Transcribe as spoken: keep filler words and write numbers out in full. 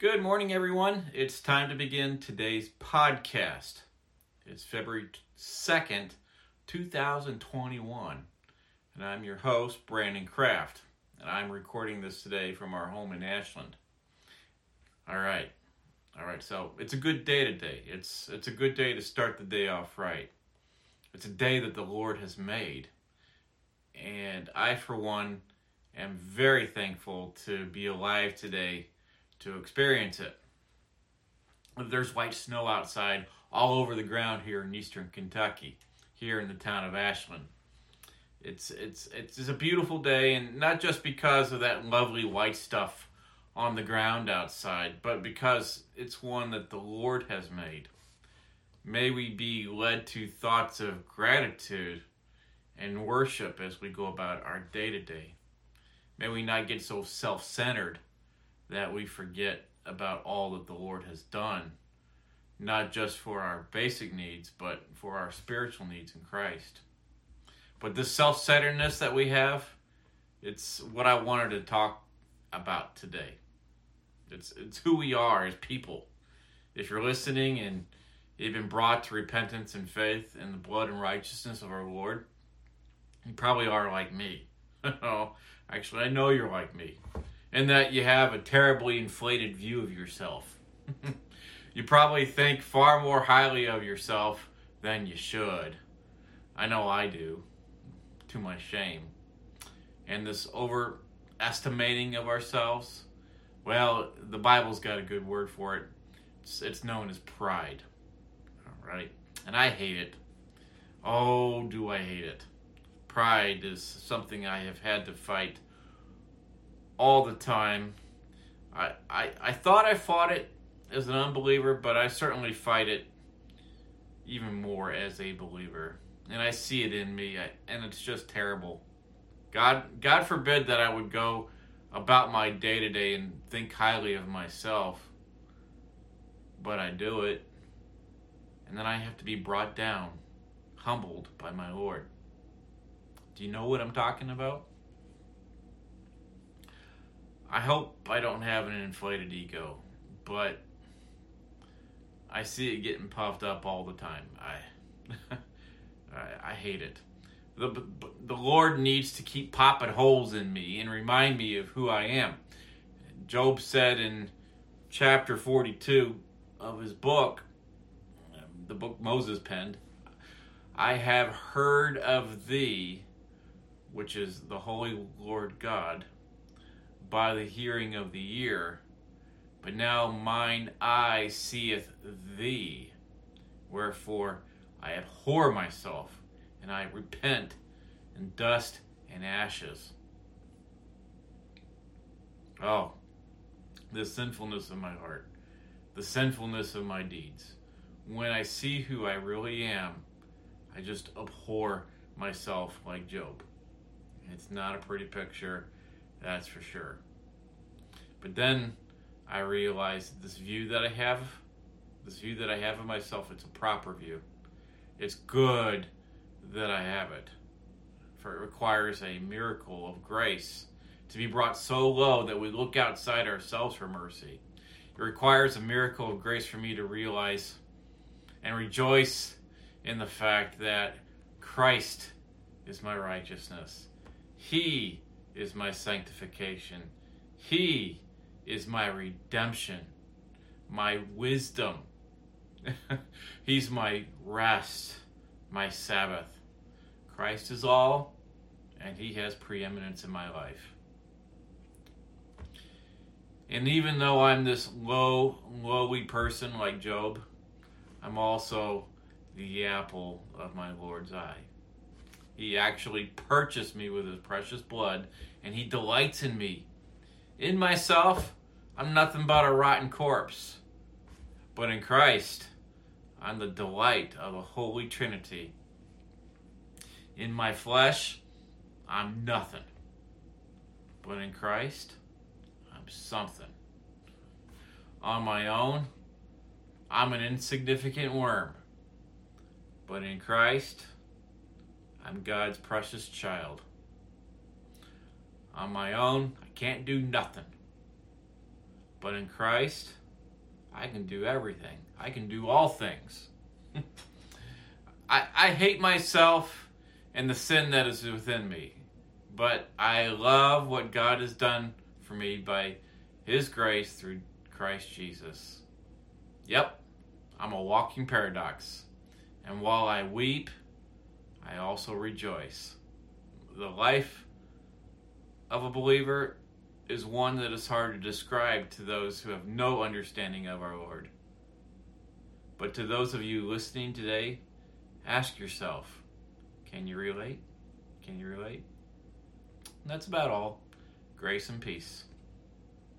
Good morning, everyone. It's time to begin today's podcast. It's February second, two thousand twenty-one, and I'm your host, Brandon Kraft, and I'm recording this today from our home in Ashland. All right. All right, so it's a good day today. It's it's a good day to start the day off right. It's a day that the Lord has made, and I, for one, am very thankful to be alive today to experience it. There's white snow outside all over the ground here in Eastern Kentucky, here in the town of Ashland. It's it's it's, it's a beautiful day, and not just because of that lovely white stuff on the ground outside, but because it's one that the Lord has made. May we be led to thoughts of gratitude and worship as we go about our day-to-day. May we not get so self-centered that we forget about all that the Lord has done, not just for our basic needs, but for our spiritual needs in Christ. But this self-centeredness that we have, it's what I wanted to talk about today. It's it's who we are as people. If you're listening and you've been brought to repentance and faith in the blood and righteousness of our Lord, you probably are like me. Actually, I know you're like me, in that you have a terribly inflated view of yourself. You probably think far more highly of yourself than you should. I know I do, to my shame. And this overestimating of ourselves, well, the Bible's got a good word for it. It's, it's known as pride. All right, and I hate it. Oh, do I hate it. Pride is something I have had to fight all the time. I, I I thought I fought it as an unbeliever, but I certainly fight it even more as a believer. And I see it in me, I, and it's just terrible. God God forbid that I would go about my day-to-day and think highly of myself, but I do it. And then I have to be brought down, humbled by my Lord. Do you know what I'm talking about? I hope I don't have an inflated ego, but I see it getting puffed up all the time. I I, I hate it. The, the Lord needs to keep popping holes in me and remind me of who I am. Job said in chapter forty-two of his book, the book Moses penned, "I have heard of thee," which is the Holy Lord God, "by the hearing of the ear, but now mine eye seeth thee. Wherefore I abhor myself, and I repent in dust and ashes." Oh, the sinfulness of my heart, the sinfulness of my deeds. When I see who I really am, I just abhor myself like Job. It's not a pretty picture, that's for sure. But then I realized this view that I have, this view that I have of myself, it's a proper view. It's good that I have it, for it requires a miracle of grace to be brought so low that we look outside ourselves for mercy. It requires a miracle of grace for me to realize and rejoice in the fact that Christ is my righteousness. He is my sanctification. He is my redemption, my wisdom. He's my rest, my Sabbath. Christ is all, and he has preeminence in my life. And even though I'm this low, lowly person like Job, I'm also the apple of my Lord's eye. He actually purchased me with his precious blood, and he delights in me. In myself, I'm nothing but a rotten corpse. But in Christ, I'm the delight of the Holy Trinity. In my flesh, I'm nothing. But in Christ, I'm something. On my own, I'm an insignificant worm. But in Christ, I'm God's precious child. On my own, I can't do nothing. But in Christ, I can do everything. I can do all things. I, I hate myself and the sin that is within me. But I love what God has done for me by His grace through Christ Jesus. Yep, I'm a walking paradox. And while I weep, I also rejoice. The life of a believer is one that is hard to describe to those who have no understanding of our Lord. But to those of you listening today, ask yourself, can you relate? Can you relate? And that's about all. Grace and peace.